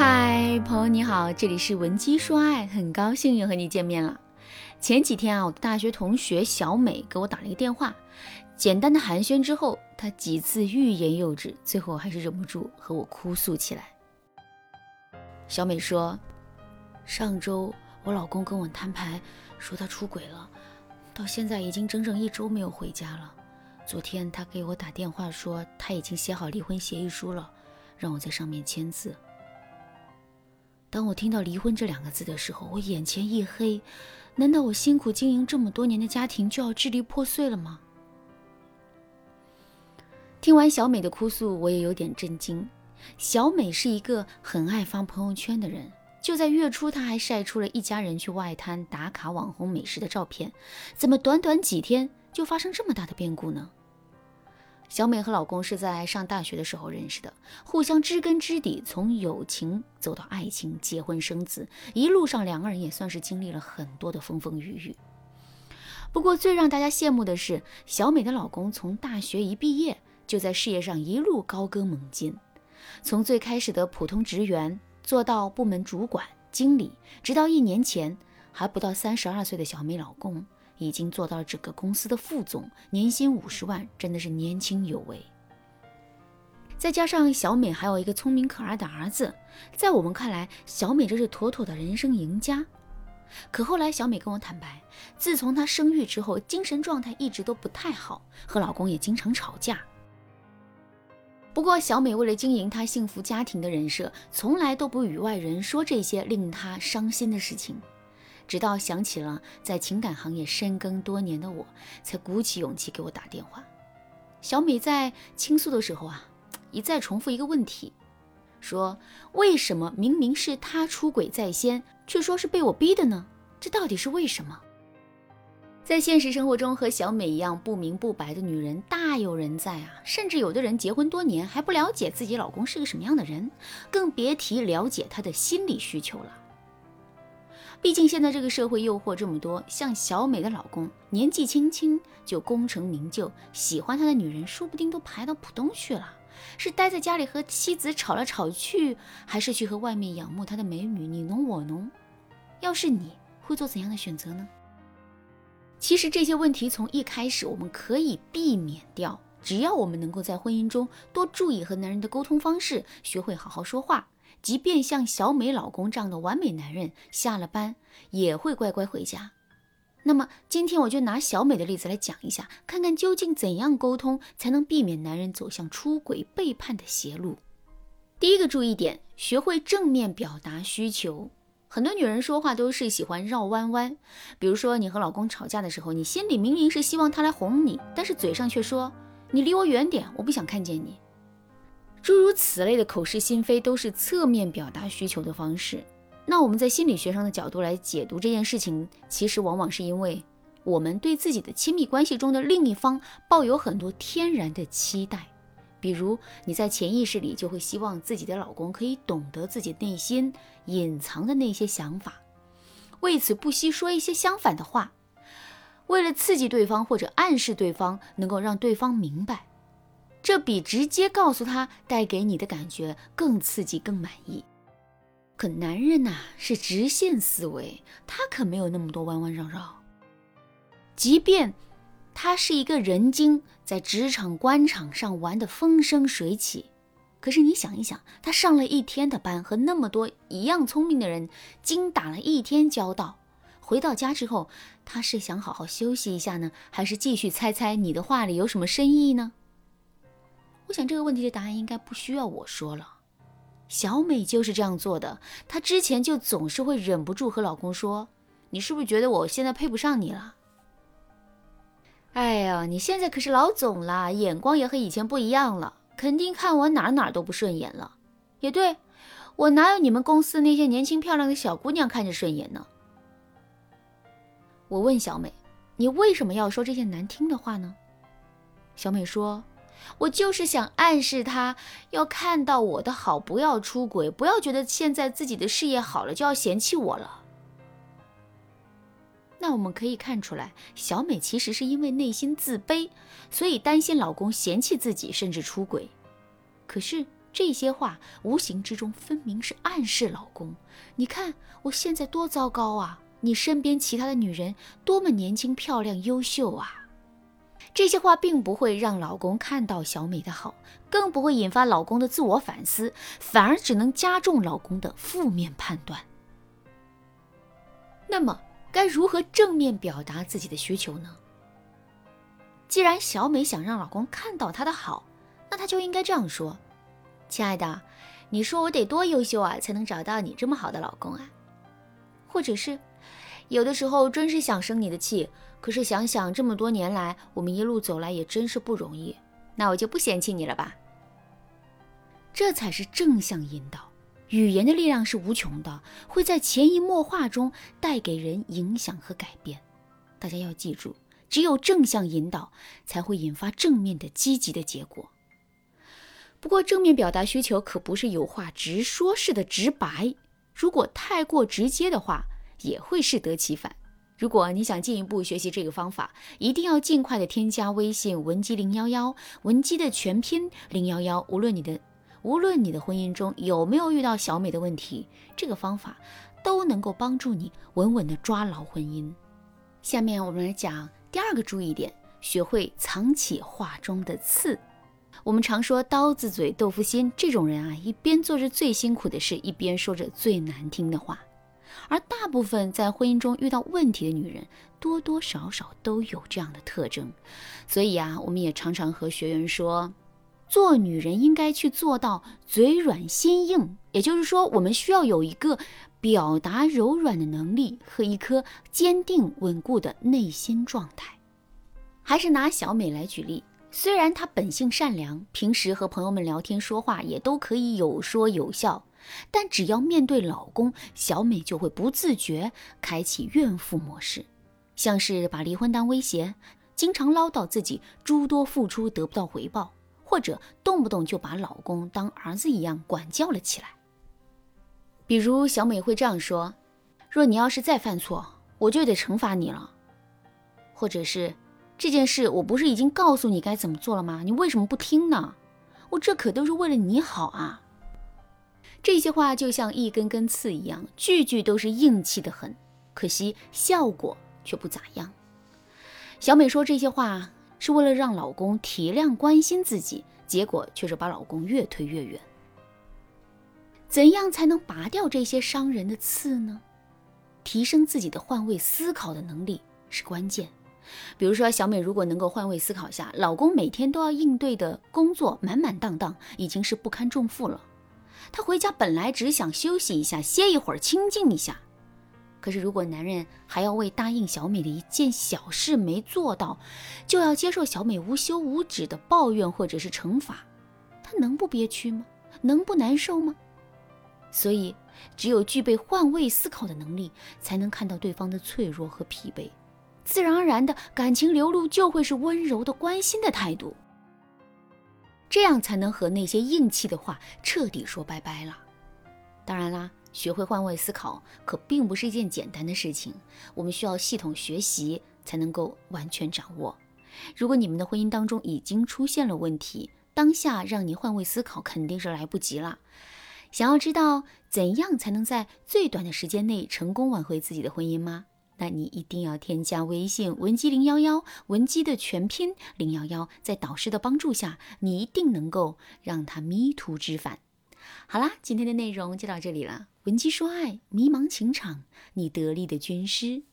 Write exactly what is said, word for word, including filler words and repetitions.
嗨，朋友你好，这里是文姬说爱，很高兴又和你见面了。前几天啊，我的大学同学小美给我打了一个电话，简单的寒暄之后，她几次欲言又止，最后还是忍不住和我哭诉起来。小美说，上周我老公跟我摊牌，说他出轨了，到现在已经整整一周没有回家了。昨天他给我打电话说，他已经写好离婚协议书了，让我在上面签字。当我听到离婚这两个字的时候，我眼前一黑，难道我辛苦经营这么多年的家庭就要支离破碎了吗？听完小美的哭诉，我也有点震惊。小美是一个很爱发朋友圈的人，就在月初她还晒出了一家人去外滩打卡网红美食的照片，怎么短短几天就发生这么大的变故呢？小美和老公是在上大学的时候认识的，互相知根知底，从友情走到爱情，结婚生子，一路上两个人也算是经历了很多的风风雨雨。不过最让大家羡慕的是，小美的老公从大学一毕业就在事业上一路高歌猛进，从最开始的普通职员做到部门主管、经理，直到一年前还不到三十二岁的小美老公已经做到了整个公司的副总，年薪五十万，真的是年轻有为。再加上小美还有一个聪明可爱的儿子，在我们看来，小美这是妥妥的人生赢家。可后来小美跟我坦白，自从她生育之后，精神状态一直都不太好，和老公也经常吵架。不过小美为了经营她幸福家庭的人设，从来都不与外人说这些令她伤心的事情。直到想起了在情感行业深耕多年的我，才鼓起勇气给我打电话。小美在倾诉的时候啊，一再重复一个问题，说为什么明明是她出轨在先，却说是被我逼的呢？这到底是为什么？在现实生活中，和小美一样不明不白的女人大有人在啊，甚至有的人结婚多年还不了解自己老公是个什么样的人，更别提了解他的心理需求了。毕竟现在这个社会诱惑这么多，像小美的老公年纪轻轻就功成名就，喜欢他的女人说不定都排到浦东去了，是待在家里和妻子吵来吵去，还是去和外面仰慕他的美女你侬我侬？要是你会做怎样的选择呢？其实这些问题从一开始我们可以避免掉，只要我们能够在婚姻中多注意和男人的沟通方式，学会好好说话，即便像小美老公这样的完美男人，下了班也会乖乖回家。那么今天我就拿小美的例子来讲一下，看看究竟怎样沟通才能避免男人走向出轨背叛的邪路。第一个注意点，学会正面表达需求。很多女人说话都是喜欢绕弯弯，比如说你和老公吵架的时候，你心里明明是希望他来哄你，但是嘴上却说你离我远点，我不想看见你。诸如此类的口是心非都是侧面表达需求的方式。那我们在心理学上的角度来解读这件事情，其实往往是因为我们对自己的亲密关系中的另一方抱有很多天然的期待。比如你在潜意识里就会希望自己的老公可以懂得自己内心隐藏的那些想法，为此不惜说一些相反的话，为了刺激对方或者暗示对方，能够让对方明白，这比直接告诉他带给你的感觉更刺激更满意。可男人呐、啊、是直线思维，他可没有那么多弯弯绕绕。即便他是一个人精，在职场官场上玩得风生水起，可是你想一想，他上了一天的班，和那么多一样聪明的人精打了一天交道，回到家之后，他是想好好休息一下呢，还是继续猜猜你的话里有什么深意呢？我想这个问题的答案应该不需要我说了，小美就是这样做的。她之前就总是会忍不住和老公说，你是不是觉得我现在配不上你了？哎呀，你现在可是老总了，眼光也和以前不一样了，肯定看我哪哪都不顺眼了。也对，我哪有你们公司那些年轻漂亮的小姑娘看着顺眼呢？我问小美，你为什么要说这些难听的话呢？小美说，我就是想暗示他要看到我的好，不要出轨，不要觉得现在自己的事业好了就要嫌弃我了。那我们可以看出来，小美其实是因为内心自卑，所以担心老公嫌弃自己甚至出轨。可是这些话无形之中分明是暗示老公，你看我现在多糟糕啊，你身边其他的女人多么年轻漂亮优秀啊。这些话并不会让老公看到小美的好，更不会引发老公的自我反思，反而只能加重老公的负面判断。那么该如何正面表达自己的需求呢？既然小美想让老公看到她的好，那她就应该这样说，亲爱的，你说我得多优秀啊，才能找到你这么好的老公啊。或者是，有的时候真是想生你的气，可是想想这么多年来，我们一路走来也真是不容易，那我就不嫌弃你了吧。这才是正向引导，语言的力量是无穷的，会在潜移默化中带给人影响和改变。大家要记住，只有正向引导才会引发正面的积极的结果。不过正面表达需求可不是有话直说式的直白，如果太过直接的话也会适得其反。如果你想进一步学习这个方法，一定要尽快的添加微信文姬零一一，文姬的全拼零一一。无论你的无论你的婚姻中有没有遇到小美的问题，这个方法都能够帮助你稳稳的抓牢婚姻。下面我们来讲第二个注意点，学会藏起话中的刺。我们常说刀子嘴豆腐心，这种人啊，一边做着最辛苦的事，一边说着最难听的话。而大部分在婚姻中遇到问题的女人，多多少少都有这样的特征。所以啊，我们也常常和学员说，做女人应该去做到嘴软心硬，也就是说，我们需要有一个表达柔软的能力和一颗坚定稳固的内心状态。还是拿小美来举例，虽然她本性善良，平时和朋友们聊天说话也都可以有说有笑，但只要面对老公，小美就会不自觉开启怨妇模式，像是把离婚当威胁，经常唠叨自己诸多付出得不到回报，或者动不动就把老公当儿子一样管教了起来。比如小美会这样说，若你要是再犯错，我就得惩罚你了。或者是，这件事我不是已经告诉你该怎么做了吗？你为什么不听呢？我这可都是为了你好啊。这些话就像一根根刺一样，句句都是硬气得很，可惜效果却不咋样。小美说这些话是为了让老公体谅关心自己，结果却是把老公越推越远。怎样才能拔掉这些伤人的刺呢？提升自己的换位思考的能力是关键。比如说，小美如果能够换位思考下，老公每天都要应对的工作满满当当，已经是不堪重负了。她回家本来只想休息一下，歇一会儿，清静一下。可是如果男人还要为答应小美的一件小事没做到，就要接受小美无休无止的抱怨或者是惩罚，她能不憋屈吗？能不难受吗？所以，只有具备换位思考的能力，才能看到对方的脆弱和疲惫，自然而然的感情流露就会是温柔的关心的态度。这样才能和那些硬气的话彻底说拜拜了。当然啦，学会换位思考可并不是一件简单的事情，我们需要系统学习才能够完全掌握。如果你们的婚姻当中已经出现了问题，当下让你换位思考肯定是来不及了。想要知道怎样才能在最短的时间内成功挽回自己的婚姻吗？那你一定要添加微信文姬零一一，文姬的全拼零一一，在导师的帮助下，你一定能够让他迷途知返。好啦，今天的内容就到这里了。文姬说爱，迷茫情场，你得力的军师。